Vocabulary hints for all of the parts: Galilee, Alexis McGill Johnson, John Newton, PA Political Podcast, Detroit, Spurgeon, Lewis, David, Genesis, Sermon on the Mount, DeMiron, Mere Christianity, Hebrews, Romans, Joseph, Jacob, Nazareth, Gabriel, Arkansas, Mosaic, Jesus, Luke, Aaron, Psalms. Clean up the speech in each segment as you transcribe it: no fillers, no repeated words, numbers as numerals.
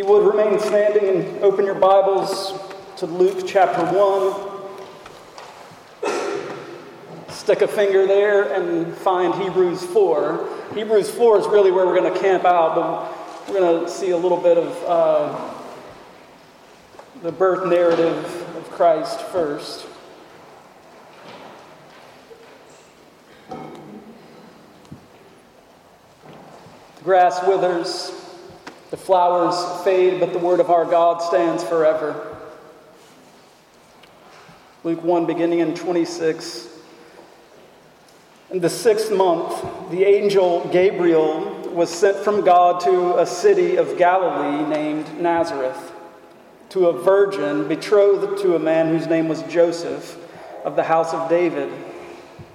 If you would remain standing and open your Bibles to Luke chapter 1. Stick a finger there and find Hebrews 4. Hebrews 4 is really where we're going to camp out, but we're going to see a little bit of the birth narrative of Christ first. The grass withers, the flowers fade, but the word of our God stands forever. Luke 1, beginning in 26. In the sixth month, the angel Gabriel was sent from God to a city of Galilee named Nazareth, to a virgin betrothed to a man whose name was Joseph, of the house of David.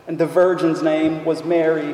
And the virgin's name was Mary.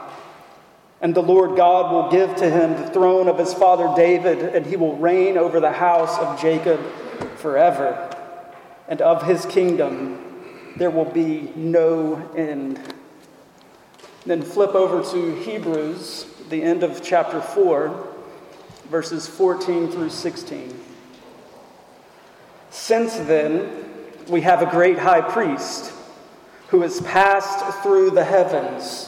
And the Lord God will give to him the throne of his father David, and he will reign over the house of Jacob forever. And of his kingdom there will be no end." Then flip over to Hebrews, the end of chapter 4, verses 14 through 16. "Since then, we have a great high priest who has passed through the heavens,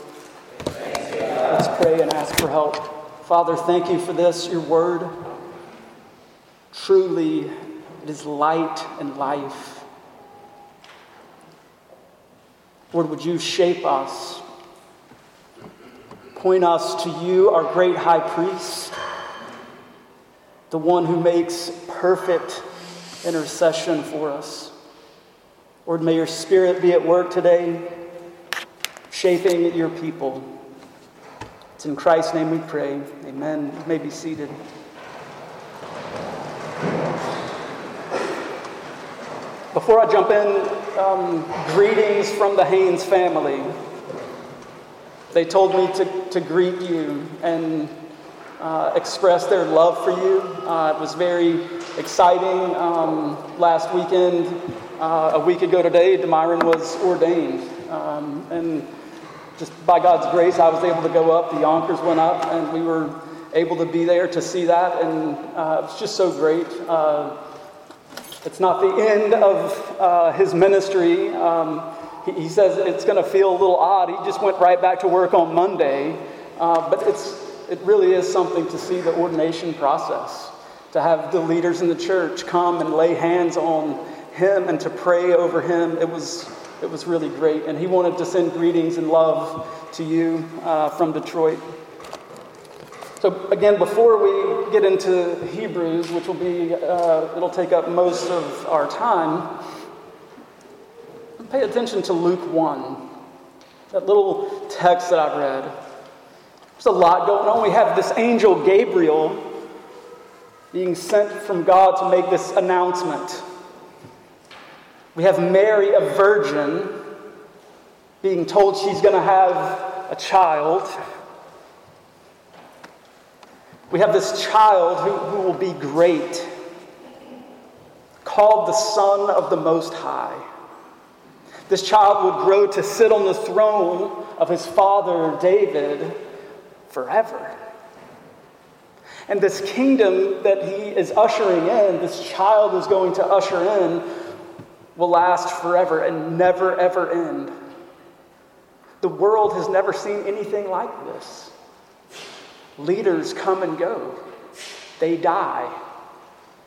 Let's pray and ask for help. Father, thank you for this, your word. Truly, it is light and life. Lord, would you shape us? Point us to you, our great high priest, the one who makes perfect intercession for us. Lord, may your spirit be at work today, shaping your people. It's in Christ's name we pray. Amen. You may be seated. Before I jump in, greetings from the Haynes family. They told me to greet you and express their love for you. It was very exciting. Last weekend, a week ago today, DeMiron was ordained. And just by God's grace, I was able to go up. The Yonkers went up, and we were able to be there to see that, and it's just so great. It's not the end of his ministry. He says it's going to feel a little odd. He just went right back to work on Monday, but it really is something to see the ordination process, to have the leaders in the church come and lay hands on him and to pray over him. It was really great, and he wanted to send greetings and love to you from Detroit. So again, before we get into Hebrews, which will be, it'll take up most of our time, pay attention to Luke 1, that little text that I've read. There's a lot going on. We have this angel Gabriel being sent from God to make this announcement. We have Mary, a virgin, being told she's going to have a child. We have this child who will be great, called the Son of the Most High. This child would grow to sit on the throne of his father David forever. And this kingdom that he is ushering in, this child is going to usher in, will last forever and never, ever end. The world has never seen anything like this. Leaders come and go. they die.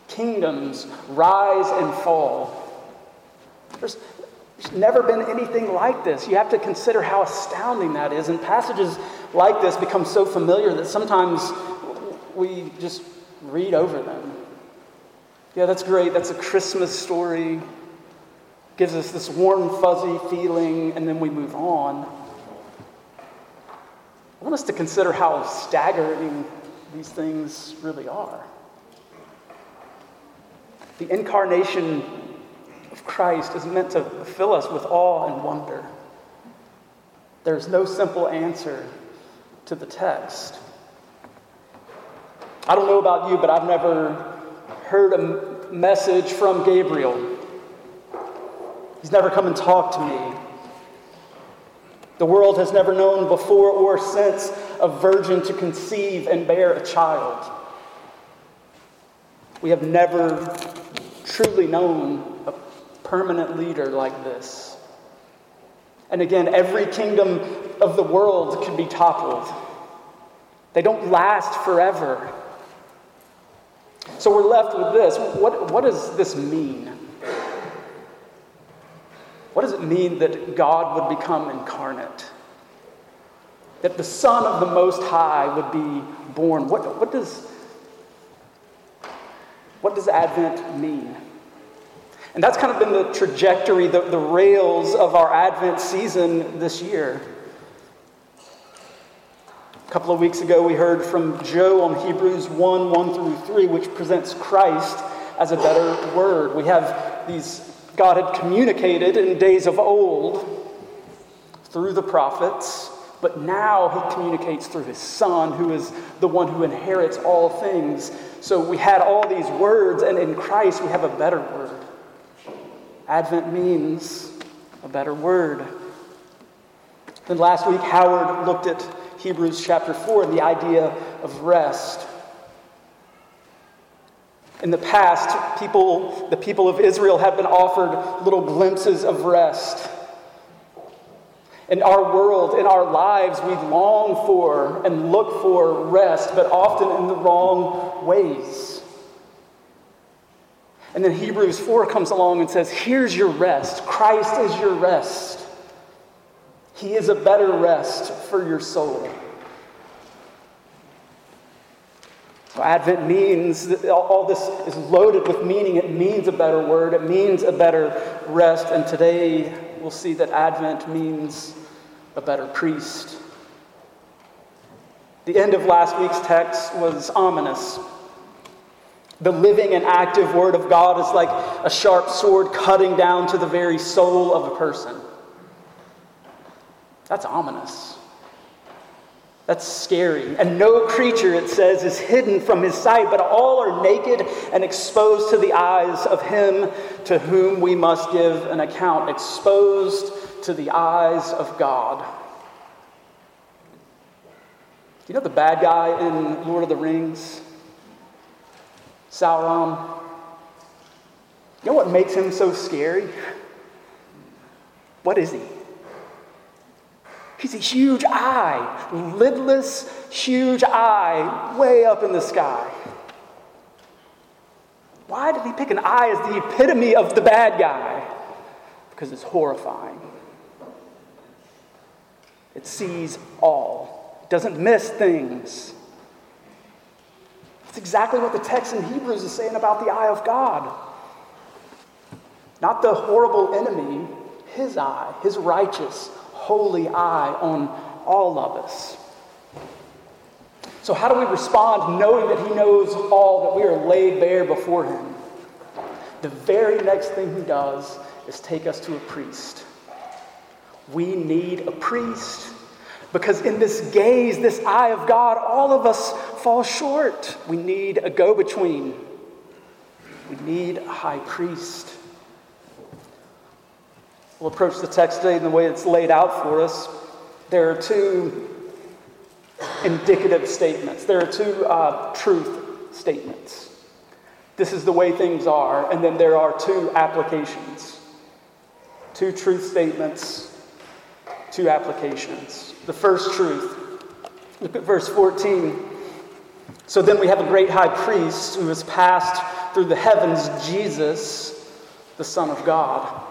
Kingdoms rise and fall. There's never been anything like this. You have to consider how astounding that is. And passages like this become so familiar that sometimes we just read over them. Yeah, that's great. That's a Christmas story. Gives us this warm, fuzzy feeling, and then we move on. I want us to consider how staggering these things really are. The incarnation of Christ is meant to fill us with awe and wonder. There's no simple answer to the text. I don't know about you, but I've never heard a message from Gabriel. He's never come and talked to me. The world has never known before or since a virgin to conceive and bear a child. We have never truly known a permanent leader like this. And again, every kingdom of the world can be toppled. They don't last forever. So we're left with this. What does this mean? What does it mean that God would become incarnate? That the Son of the Most High would be born? What does Advent mean? And that's kind of been the trajectory, the rails of our Advent season this year. A couple of weeks ago, we heard from Joe on Hebrews 1:1-3, which presents Christ as a better word. We have these God had communicated in days of old through the prophets, but now he communicates through his Son, who is the one who inherits all things. So we had all these words, and in Christ we have a better word. Advent means a better word. Then last week, Howard looked at Hebrews chapter 4 and the idea of rest. In the past, the people of Israel have been offered little glimpses of rest. In our world, in our lives, we long for and look for rest, but often in the wrong ways. And then Hebrews 4 comes along and says, here's your rest. Christ is your rest. He is a better rest for your soul. So Advent means, all this is loaded with meaning. It means a better word. It means a better rest. And today we'll see that Advent means a better priest. The end of last week's text was ominous. The living and active word of God is like a sharp sword cutting down to the very soul of a person. That's ominous. That's scary. And no creature, it says, is hidden from his sight, but all are naked and exposed to the eyes of him to whom we must give an account. Exposed to the eyes of God. You know the bad guy in Lord of the Rings? Sauron? You know what makes him so scary? What is he? He's a huge eye, lidless, huge eye, way up in the sky. Why did he pick an eye as the epitome of the bad guy? Because it's horrifying. It sees all. It doesn't miss things. That's exactly what the text in Hebrews is saying about the eye of God. Not the horrible enemy, his eye, his righteous holy eye on all of us. So how do we respond knowing that he knows all, that we are laid bare before him? The very next thing he does is take us to a priest. We need a priest because in this gaze, this eye of God, all of us fall short. We need a go-between. We need a high priest. We'll approach the text today in the way it's laid out for us. There are two indicative statements. There are two truth statements. This is the way things are. And then there are two applications. Two truth statements, two applications. The first truth, look at verse 14. So then we have a great high priest who has passed through the heavens, Jesus, the Son of God.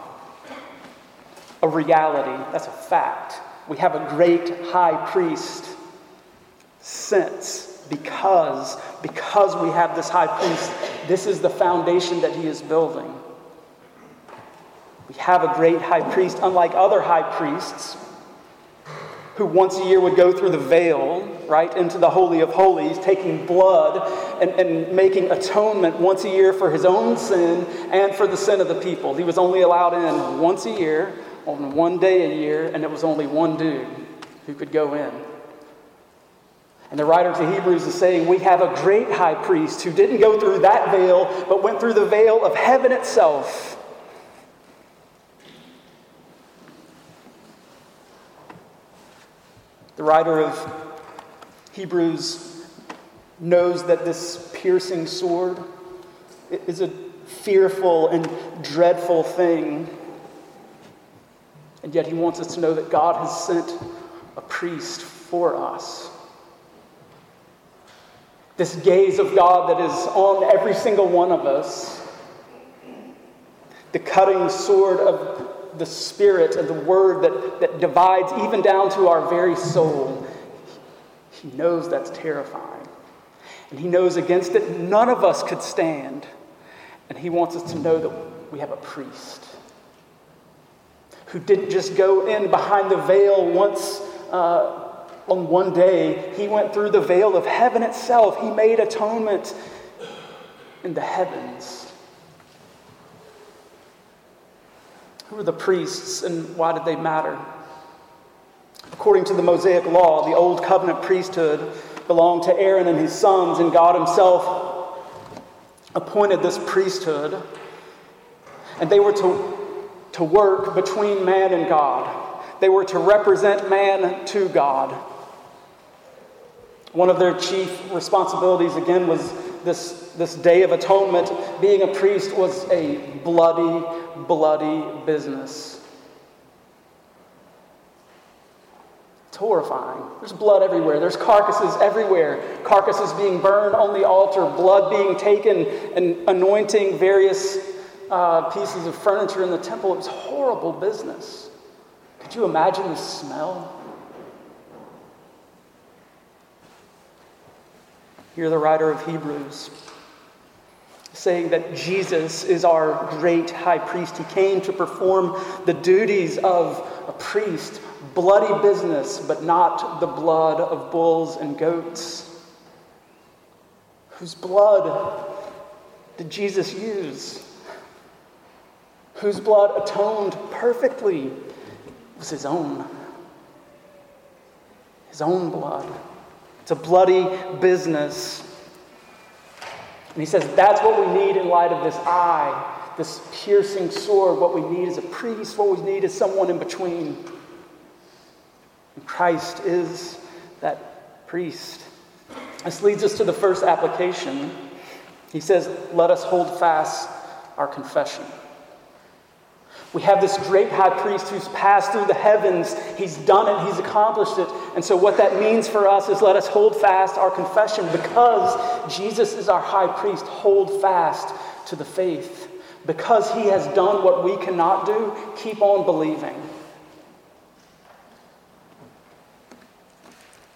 A reality, that's a fact. We have a great high priest since, because we have this high priest, this is the foundation that he is building. We have a great high priest, unlike other high priests, who once a year would go through the veil, right, into the Holy of Holies, taking blood and making atonement once a year for his own sin and for the sin of the people. He was only allowed in once a year, on one day a year, and it was only one dude who could go in. And the writer to Hebrews is saying we have a great high priest who didn't go through that veil, but went through the veil of heaven itself. The writer of Hebrews knows that this piercing sword is a fearful and dreadful thing. And yet he wants us to know that God has sent a priest for us. This gaze of God that is on every single one of us. The cutting sword of the Spirit and the Word that divides even down to our very soul. He knows that's terrifying. And he knows against it none of us could stand. And he wants us to know that we have a priest who didn't just go in behind the veil once on one day. He went through the veil of heaven itself. He made atonement in the heavens. Who were the priests and why did they matter? According to the Mosaic law, the old covenant priesthood belonged to Aaron and his sons, and God himself appointed this priesthood. And they were to work between man and God. They were to represent man to God. One of their chief responsibilities, again, was this Day of Atonement. Being a priest was a bloody business. It's horrifying. There's blood everywhere. There's carcasses everywhere. Carcasses being burned on the altar, blood being taken and anointing various pieces of furniture in the temple. It was horrible business. Could you imagine the smell? Here the writer of Hebrews saying that Jesus is our great high priest. He came to perform the duties of a priest, bloody business, but not the blood of bulls and goats. Whose blood did Jesus use? Whose blood atoned perfectly? It was his own. His own blood. It's a bloody business. And he says that's what we need in light of this eye, this piercing sword. What we need is a priest. What we need is someone in between. And Christ is that priest. This leads us to the first application. He says, let us hold fast our confession. We have this great high priest who's passed through the heavens. He's done it. He's accomplished it. And so what that means for us is let us hold fast our confession. Because Jesus is our high priest, hold fast to the faith. Because he has done what we cannot do, keep on believing.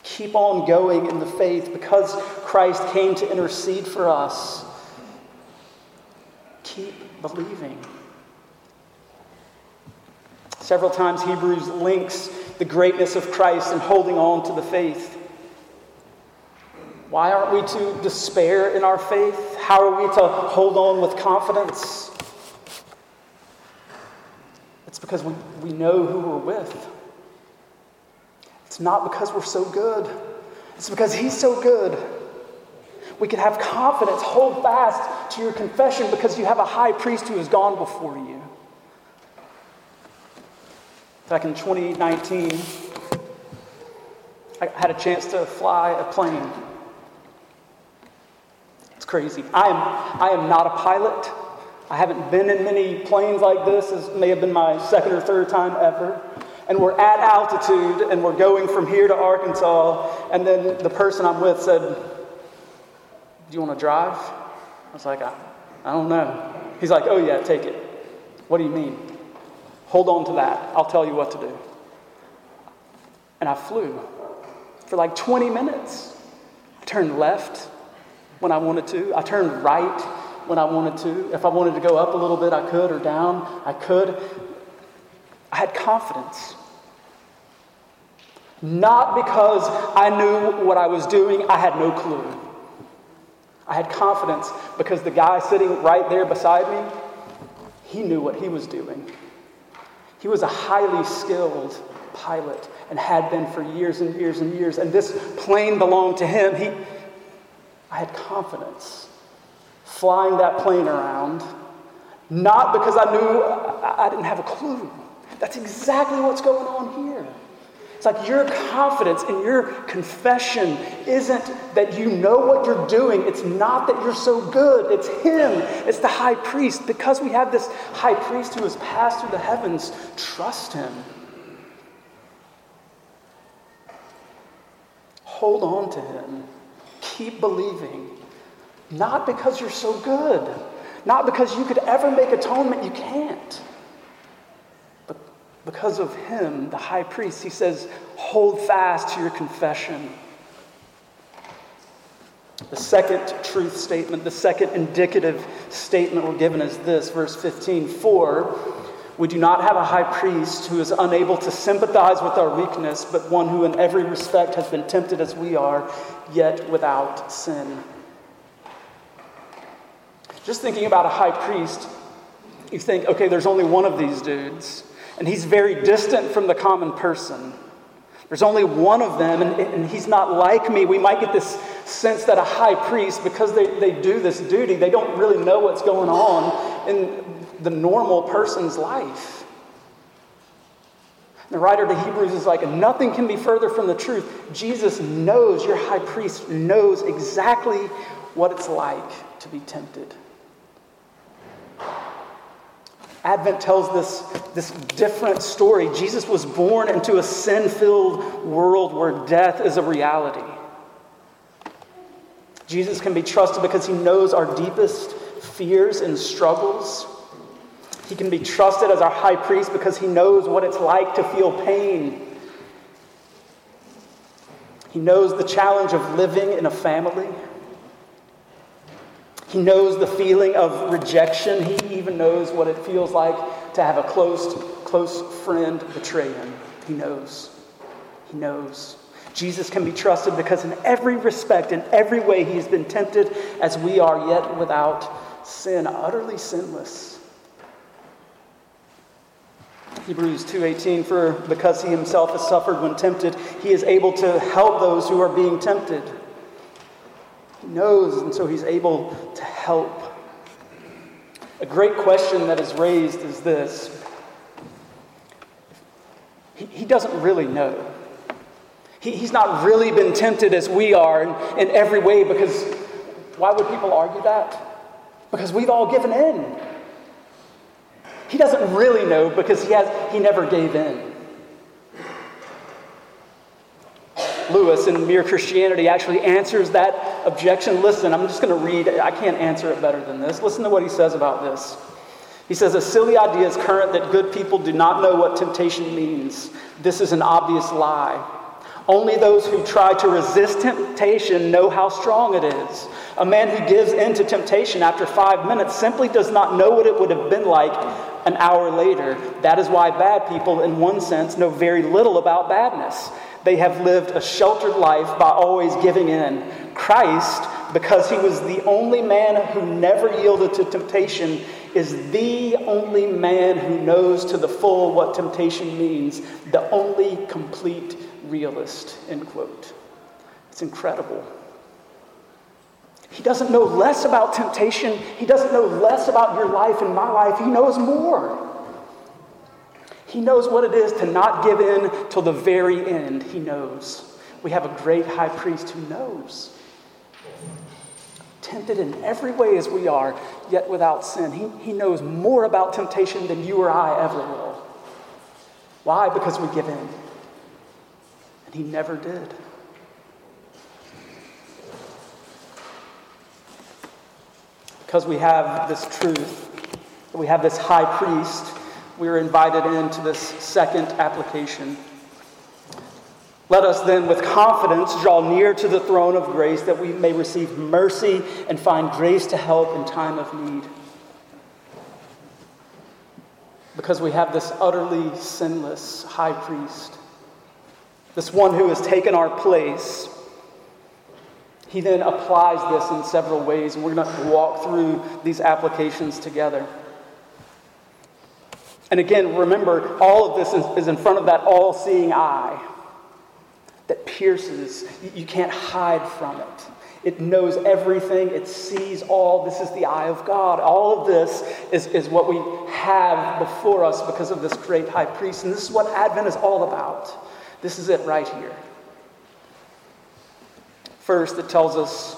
Keep on going in the faith. Because Christ came to intercede for us, keep believing. Several times Hebrews links the greatness of Christ and holding on to the faith. Why aren't we to despair in our faith? How are we to hold on with confidence? It's because we know who we're with. It's not because we're so good. It's because he's so good. We can have confidence. Hold fast to your confession because you have a high priest who has gone before you. Back in 2019, I had a chance to fly a plane. It's crazy. I am not a pilot. I haven't been in many planes like this. This may have been my second or third time ever. And we're at altitude, and we're going from here to Arkansas, and then the person I'm with said, do you want to drive? I was like, I don't know. He's like, oh yeah, take it. What do you mean? Hold on to that. I'll tell you what to do. And I flew for like 20 minutes. I turned left when I wanted to. I turned right when I wanted to. If I wanted to go up a little bit, I could, or down, I could. I had confidence. Not because I knew what I was doing. I had no clue. I had confidence because the guy sitting right there beside me, he knew what he was doing. He was a highly skilled pilot and had been for years and years and years. And this plane belonged to him. I had confidence flying that plane around, not because I knew, I didn't have a clue. That's exactly what's going on here. It's like your confidence and your confession isn't that you know what you're doing. It's not that you're so good. It's him. It's the high priest. Because we have this high priest who has passed through the heavens, trust him. Hold on to him. Keep believing. Not because you're so good. Not because you could ever make atonement. You can't. Because of him, the high priest, he says, hold fast to your confession. The second truth statement, the second indicative statement we're given is this, verse 15, for we do not have a high priest who is unable to sympathize with our weakness, but one who in every respect has been tempted as we are, yet without sin. Just thinking about a high priest, you think, okay, there's only one of these dudes. And he's very distant from the common person. There's only one of them, and he's not like me. We might get this sense that a high priest, because they do this duty, they don't really know what's going on in the normal person's life. The writer to Hebrews is like, nothing can be further from the truth. Jesus knows, your high priest knows exactly what it's like to be tempted. Advent tells this different story. Jesus was born into a sin-filled world where death is a reality. Jesus can be trusted because he knows our deepest fears and struggles. He can be trusted as our high priest because he knows what it's like to feel pain. He knows the challenge of living in a family. He knows the feeling of rejection. He even knows what it feels like to have a close friend betray him. He knows. He knows. Jesus can be trusted because in every respect, in every way, he has been tempted as we are, yet without sin, utterly sinless. Hebrews 2:18, for because he himself has suffered when tempted, he is able to help those who are being tempted. Knows, and so he's able to help. A great question that is raised is this. He doesn't really know. He's not really been tempted as we are in every way, because why would people argue that? Because we've all given in. He doesn't really know because he never gave in. Lewis in Mere Christianity actually answers that objection. Listen, I'm just going to read. I can't answer it better than this. Listen to what he says about this. He says, a silly idea is current that good people do not know what temptation means. This is an obvious lie. Only those who try to resist temptation know how strong it is. A man who gives in to temptation after 5 minutes simply does not know what it would have been like an hour later. That is why bad people, in one sense, know very little about badness. They have lived a sheltered life by always giving in. Christ, because he was the only man who never yielded to temptation, is the only man who knows to the full what temptation means, the only complete realist, end quote. It's incredible. He doesn't know less about temptation. He doesn't know less about your life and my life. He knows more. He knows what it is to not give in till the very end. He knows. We have a great high priest who knows. Tempted in every way as we are, yet without sin. He knows more about temptation than you or I ever will. Why? Because we give in. And he never did. Because we have this truth, we have this high priest, we are invited into this second application. Let us then with confidence draw near to the throne of grace that we may receive mercy and find grace to help in time of need. Because we have this utterly sinless high priest, this one who has taken our place, he then applies this in several ways, and we're going to walk through these applications together. And again, remember, all of this is in front of that all-seeing eye that pierces. You can't hide from it. It knows everything. It sees all. This is the eye of God. All of this is what we have before us because of this great high priest. And this is what Advent is all about. This is it right here. First, it tells us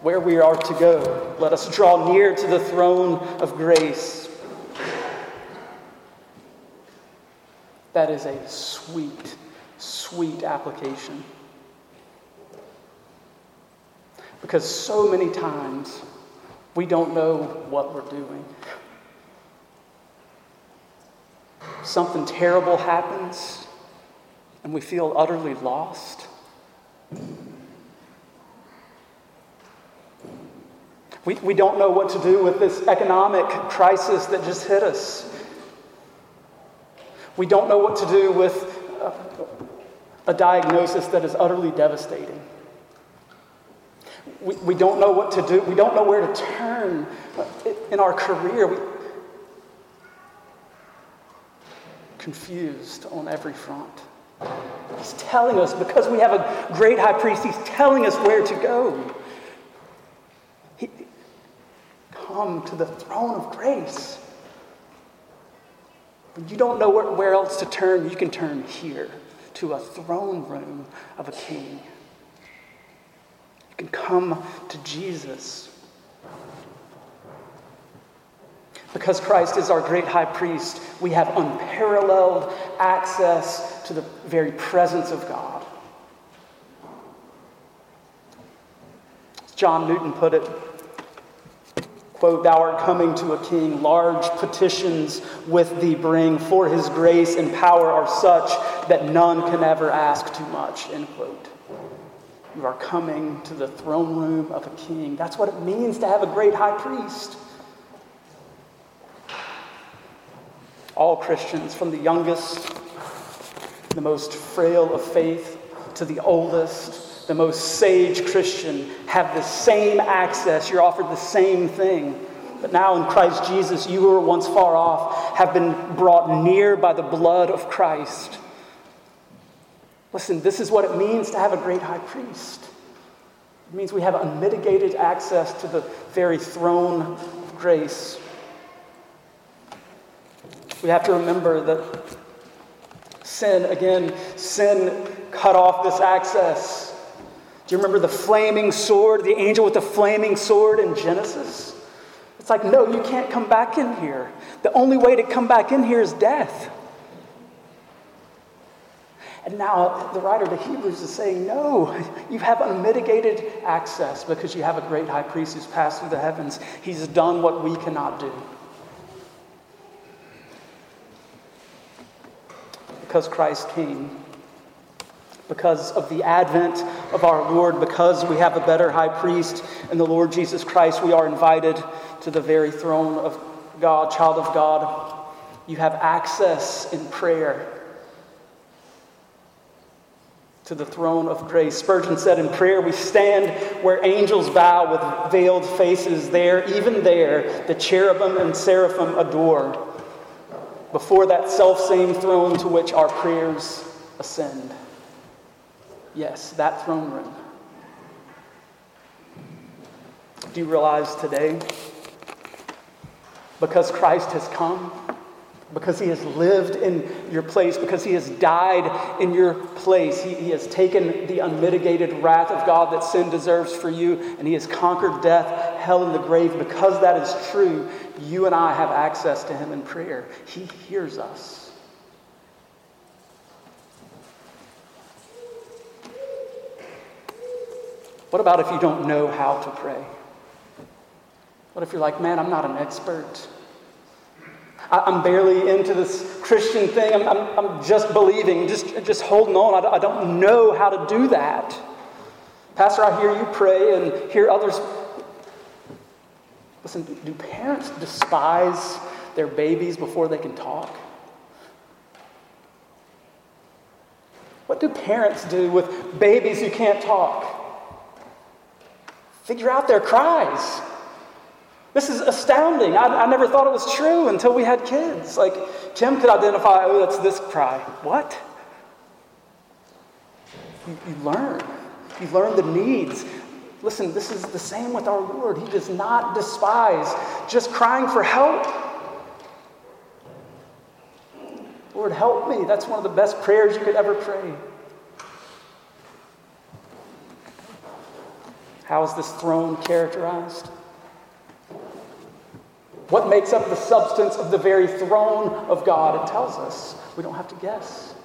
where we are to go. Let us draw near to the throne of grace. That is a sweet, sweet application. Because so many times we don't know what we're doing. Something terrible happens and we feel utterly lost. We don't know what to do with this economic crisis that just hit us. We don't know what to do with a diagnosis that is utterly devastating. We don't know what to do. We don't know where to turn in our career. We're confused on every front. He's telling us, because we have a great high priest, he's telling us where to go. Come to the throne of grace. When you don't know where else to turn, you can turn here to a throne room of a king. You can come to Jesus. Because Christ is our great high priest, we have unparalleled access to the very presence of God. As John Newton put it, quote, "Thou art coming to a king, large petitions with thee bring, for his grace and power are such that none can ever ask too much," end quote. You are coming to the throne room of a king. That's what it means to have a great high priest. All Christians, from the youngest, the most frail of faith, to the oldest, the most sage Christian, have the same access. You're offered the same thing. But now in Christ Jesus, you who were once far off have been brought near by the blood of Christ. Listen, this is what it means to have a great high priest. It means we have unmitigated access to the very throne of grace. We have to remember that sin cut off this access. Do you remember the flaming sword, the angel with the flaming sword in Genesis? It's like, no, you can't come back in here. The only way to come back in here is death. And now the writer to Hebrews is saying, no, you have unmitigated access because you have a great high priest who's passed through the heavens. He's done what we cannot do. Because Christ came, because of the advent of our Lord, because we have a better high priest in the Lord Jesus Christ, we are invited to the very throne of God, child of God. You have access in prayer to the throne of grace. Spurgeon said, "In prayer we stand where angels bow with veiled faces. There, even there, the cherubim and seraphim adore before that selfsame throne to which our prayers ascend." Yes, that throne room. Do you realize today, because Christ has come, because he has lived in your place, because he has died in your place, he has taken the unmitigated wrath of God that sin deserves for you, and he has conquered death, hell, and the grave. Because that is true, you and I have access to him in prayer. He hears us. What about if you don't know how to pray? What if you're like, man, I'm not an expert. I'm barely into this Christian thing. I'm just believing, just holding on. I don't know how to do that. Pastor, I hear you pray and hear others. Listen, do parents despise their babies before they can talk? What do parents do with babies who can't talk? Figure out their cries. This is astounding. I never thought it was true until we had kids. Like, Kim could identify, oh, that's this cry. What? You learn. You learn the needs. Listen, this is the same with our Lord. He does not despise just crying for help. Lord, help me. That's one of the best prayers you could ever pray. How is this throne characterized? What makes up the substance of the very throne of God? It tells us. We don't have to guess.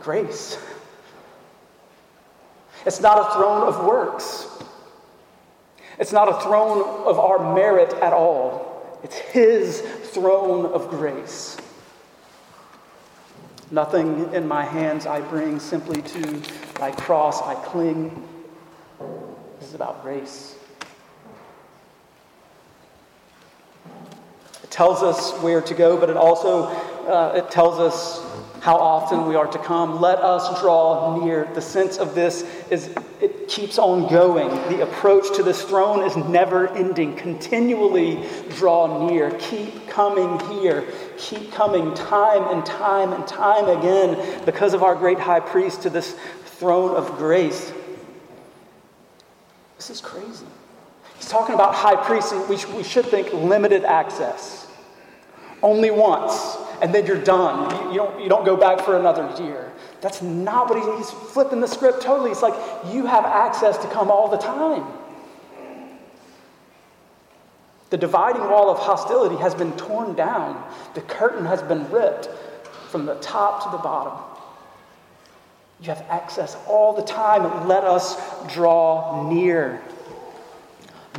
Grace. It's not a throne of works. It's not a throne of our merit at all. It's His throne of grace. Nothing in my hands I bring, simply to Thy cross I cling. This is about grace. Tells us where to go, but it also it tells us how often we are to come. Let us draw near. The sense of this is it keeps on going. The approach to this throne is never ending. Continually draw near. Keep coming here. Keep coming time and time and time again because of our great high priest to this throne of grace. This is crazy. He's talking about high priest, and we should think limited access. Only once, and then you're done. You don't go back for another year. That's not what he's flipping the script totally. It's like you have access to come all the time. The dividing wall of hostility has been torn down. The curtain has been ripped from the top to the bottom. You have access all the time. Let us draw near.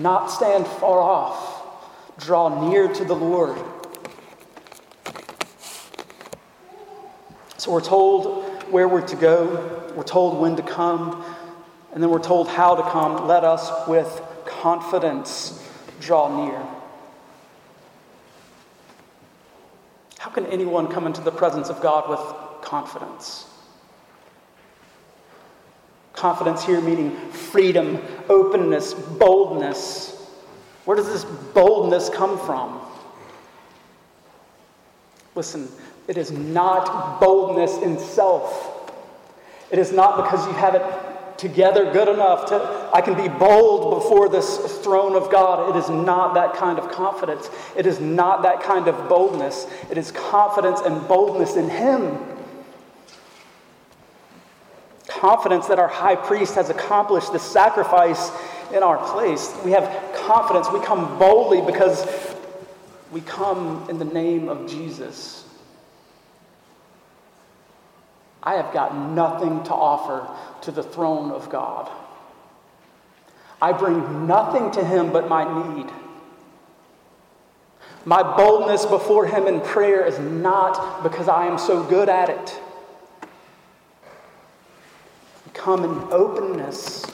Not stand far off. Draw near to the Lord. So we're told where we're to go. We're told when to come. And then we're told how to come. Let us with confidence draw near. How can anyone come into the presence of God with confidence? Confidence here meaning freedom, openness, boldness. Where does this boldness come from? Listen, it is not boldness in self. It is not because you have it together good enough to, I can be bold before this throne of God. It is not that kind of confidence. It is not that kind of boldness. It is confidence and boldness in Him. Confidence that our high priest has accomplished the sacrifice in our place. We have confidence. We come boldly because we come in the name of Jesus. I have got nothing to offer to the throne of God. I bring nothing to Him but my need. My boldness before Him in prayer is not because I am so good at it. Come in openness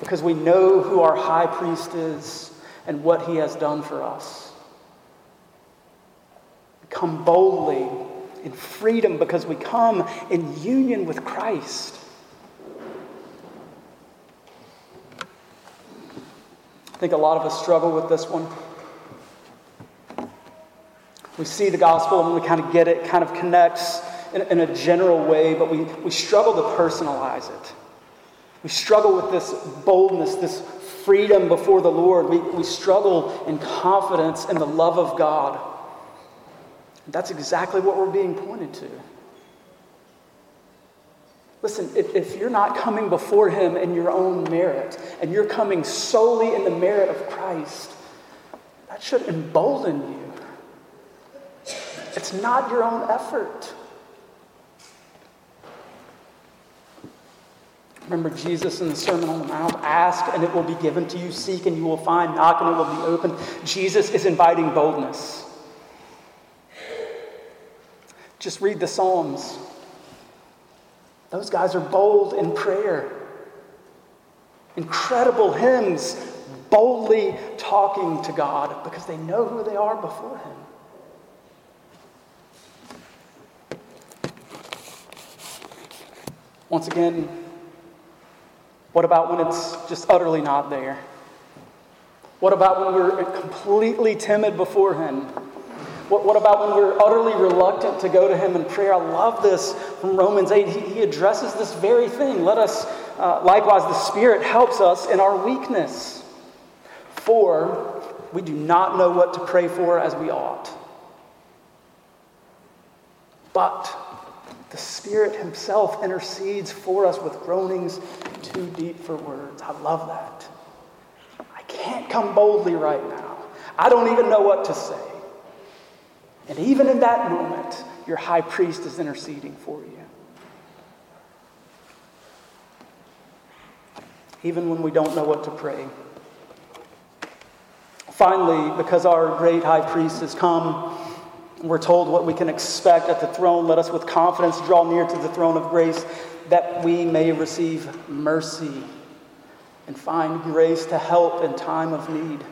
because we know who our high priest is and what he has done for us. Come boldly in freedom because we come in union with Christ. I think a lot of us struggle with this one. We see the gospel and we kind of get it, kind of connects in a general way, but we struggle to personalize it. We struggle with this boldness, this freedom before the Lord. We struggle in confidence in the love of God. That's exactly what we're being pointed to. Listen, if you're not coming before Him in your own merit, and you're coming solely in the merit of Christ, that should embolden you. It's not your own effort. Remember Jesus in the Sermon on the Mount, ask and it will be given to you, seek and you will find, knock and it will be opened. Jesus is inviting boldness. Just read the Psalms. Those guys are bold in prayer. Incredible hymns, boldly talking to God because they know who they are before Him. Once again, what about when it's just utterly not there? What about when we're completely timid before Him? What about when we're utterly reluctant to go to Him in prayer? I love this from Romans 8. He addresses this very thing. Let us, likewise, the Spirit helps us in our weakness. For we do not know what to pray for as we ought. But the Spirit Himself intercedes for us with groanings too deep for words. I love that. I can't come boldly right now. I don't even know what to say. And even in that moment, your high priest is interceding for you. Even when we don't know what to pray. Finally, because our great high priest has come, we're told what we can expect at the throne. Let us with confidence draw near to the throne of grace that we may receive mercy and find grace to help in time of need.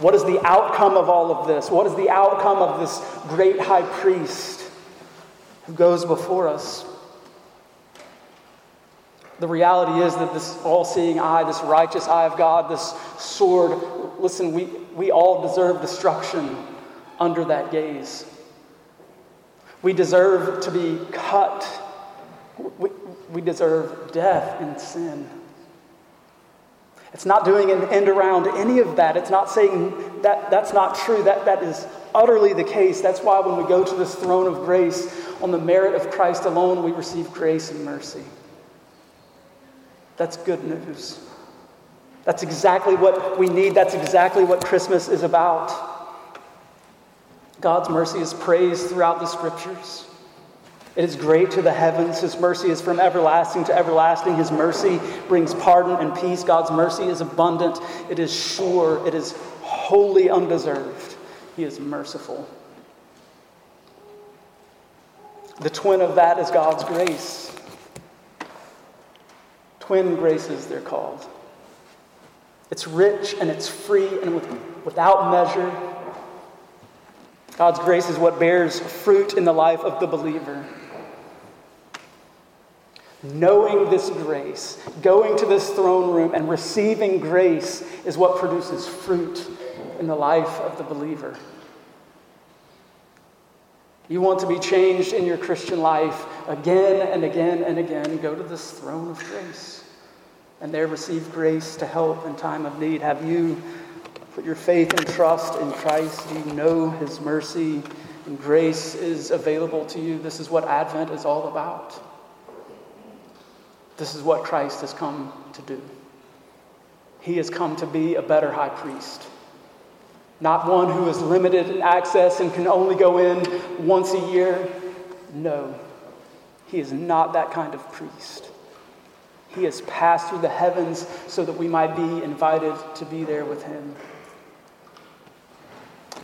What is the outcome of all of this? What is the outcome of this great high priest who goes before us? The reality is that this all-seeing eye, this righteous eye of God, this sword, listen, we all deserve destruction under that gaze. We deserve to be cut. We deserve death and sin. It's not doing an end around any of that. It's not saying that that's not true. That is utterly the case. That's why when we go to this throne of grace, on the merit of Christ alone, we receive grace and mercy. That's good news. That's exactly what we need. That's exactly what Christmas is about. God's mercy is praised throughout the Scriptures. It is great to the heavens. His mercy is from everlasting to everlasting. His mercy brings pardon and peace. God's mercy is abundant. It is sure. It is wholly undeserved. He is merciful. The twin of that is God's grace. Twin graces, they're called. It's rich and it's free and without measure. God's grace is what bears fruit in the life of the believer. Knowing this grace, going to this throne room and receiving grace is what produces fruit in the life of the believer. You want to be changed in your Christian life again and again and again, go to this throne of grace and there receive grace to help in time of need. Have you put your faith and trust in Christ? You know His mercy and grace is available to you. This is what Advent is all about. This is what Christ has come to do. He has come to be a better high priest. Not one who is limited in access and can only go in once a year. No, He is not that kind of priest. He has passed through the heavens so that we might be invited to be there with Him.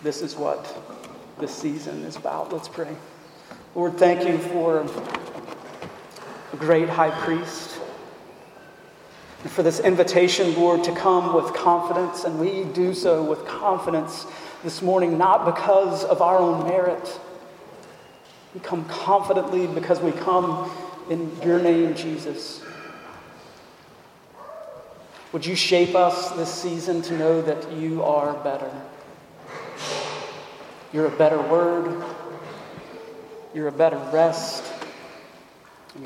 This is what this season is about. Let's pray. Lord, thank You for a great high priest. And for this invitation, Lord, to come with confidence. And we do so with confidence this morning, not because of our own merit. We come confidently because we come in Your name, Jesus. Would You shape us this season to know that You are better. You're a better word. You're a better rest.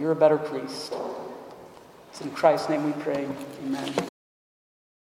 You're a better priest. It's in Christ's name we pray. Amen.